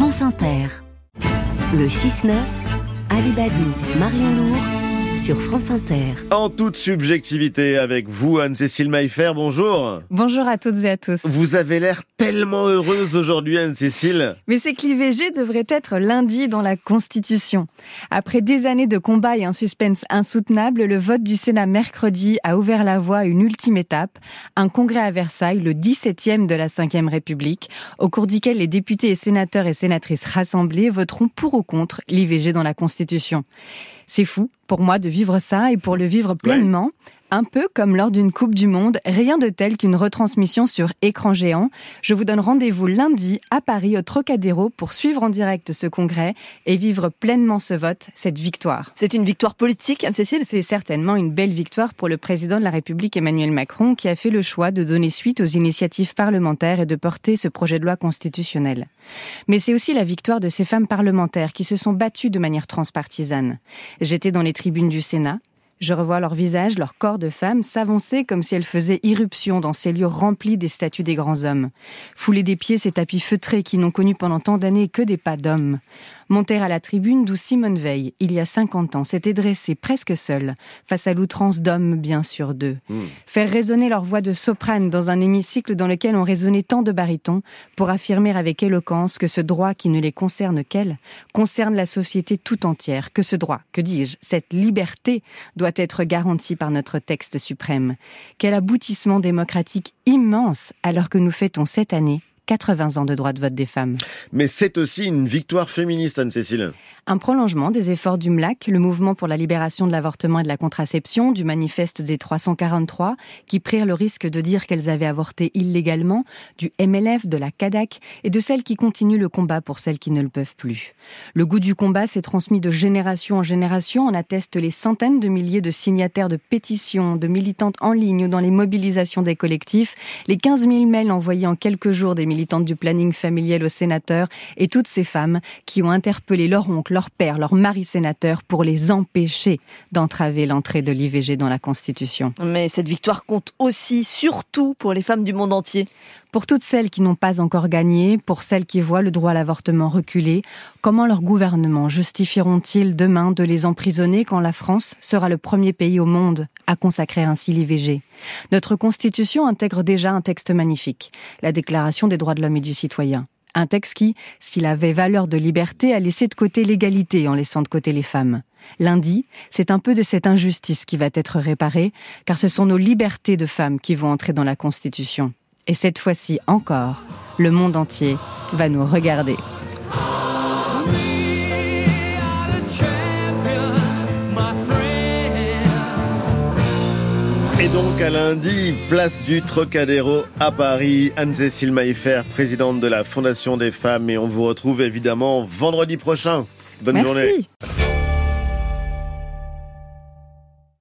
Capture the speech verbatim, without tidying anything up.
France Inter. Le six neuf, Ali Badou, Marion Lourd, sur France Inter. En toute subjectivité, avec vous, Anne-Cécile Mailfert, bonjour. Bonjour à toutes et à tous. Vous avez l'air tellement heureuse aujourd'hui, Anne-Cécile. Mais ces clivés devraient être lundi dans la Constitution. Après des années de combats et un suspense insoutenable, le vote du Sénat mercredi a ouvert la voie à une ultime étape, un congrès à Versailles, le dix-septième de la cinquième République, au cours duquel les députés et sénateurs et sénatrices rassemblés voteront pour ou contre l'I V G dans la Constitution. C'est fou, pour moi, de vivre ça et pour le vivre pleinement, ouais. Un peu comme lors d'une Coupe du Monde, rien de tel qu'une retransmission sur écran géant. Je vous donne rendez-vous lundi à Paris, au Trocadéro, pour suivre en direct ce congrès et vivre pleinement ce vote, cette victoire. C'est une victoire politique, Anne-Cécile ? C'est certainement une belle victoire pour le président de la République, Emmanuel Macron, qui a fait le choix de donner suite aux initiatives parlementaires et de porter ce projet de loi constitutionnel. Mais c'est aussi la victoire de ces femmes parlementaires qui se sont battues de manière transpartisane. J'étais dans les tribunes du Sénat. Je revois leurs visages, leurs corps de femmes s'avancer comme si elles faisaient irruption dans ces lieux remplis des statues des grands hommes. Fouler des pieds ces tapis feutrés qui n'ont connu pendant tant d'années que des pas d'hommes. Monter à la tribune d'où Simone Veil, il y a cinquante ans, s'était dressée presque seule, face à l'outrance d'hommes bien sûr d'eux. Mmh. Faire résonner leur voix de soprane dans un hémicycle dans lequel ont résonné tant de barytons, pour affirmer avec éloquence que ce droit qui ne les concerne qu'elles, concerne la société tout entière, que ce droit, que dis-je, cette liberté doit être garantie par notre texte suprême. Quel aboutissement démocratique immense, alors que nous fêtons cette année quatre-vingts ans de droit de vote des femmes. Mais c'est aussi une victoire féministe, Anne-Cécile. Un prolongement des efforts du M L A C, le mouvement pour la libération de l'avortement et de la contraception, du manifeste des trois cent quarante-trois, qui prirent le risque de dire qu'elles avaient avorté illégalement, du M L F, de la CADAC et de celles qui continuent le combat pour celles qui ne le peuvent plus. Le goût du combat s'est transmis de génération en génération, on atteste les centaines de milliers de signataires de pétitions, de militantes en ligne ou dans les mobilisations des collectifs, les quinze mille mails envoyés en quelques jours des militantes du planning familial aux sénateurs et toutes ces femmes qui ont interpellé leur oncle, leur père, leur mari sénateur pour les empêcher d'entraver l'entrée de l'I V G dans la Constitution. Mais cette victoire compte aussi, surtout pour les femmes du monde entier. Pour toutes celles qui n'ont pas encore gagné, pour celles qui voient le droit à l'avortement reculer, comment leurs gouvernements justifieront-ils demain de les emprisonner quand la France sera le premier pays au monde à consacrer ainsi l'I V G ? Notre Constitution intègre déjà un texte magnifique, la Déclaration des droits de l'homme et du citoyen. Un texte qui, s'il avait valeur de liberté, a laissé de côté l'égalité en laissant de côté les femmes. Lundi, c'est un peu de cette injustice qui va être réparée, car ce sont nos libertés de femmes qui vont entrer dans la Constitution. Et cette fois-ci encore, le monde entier va nous regarder. Et donc à lundi, place du Trocadéro à Paris. Anne-Cécile Mailfert, présidente de la Fondation des Femmes. Et on vous retrouve évidemment vendredi prochain. Bonne Merci. Journée.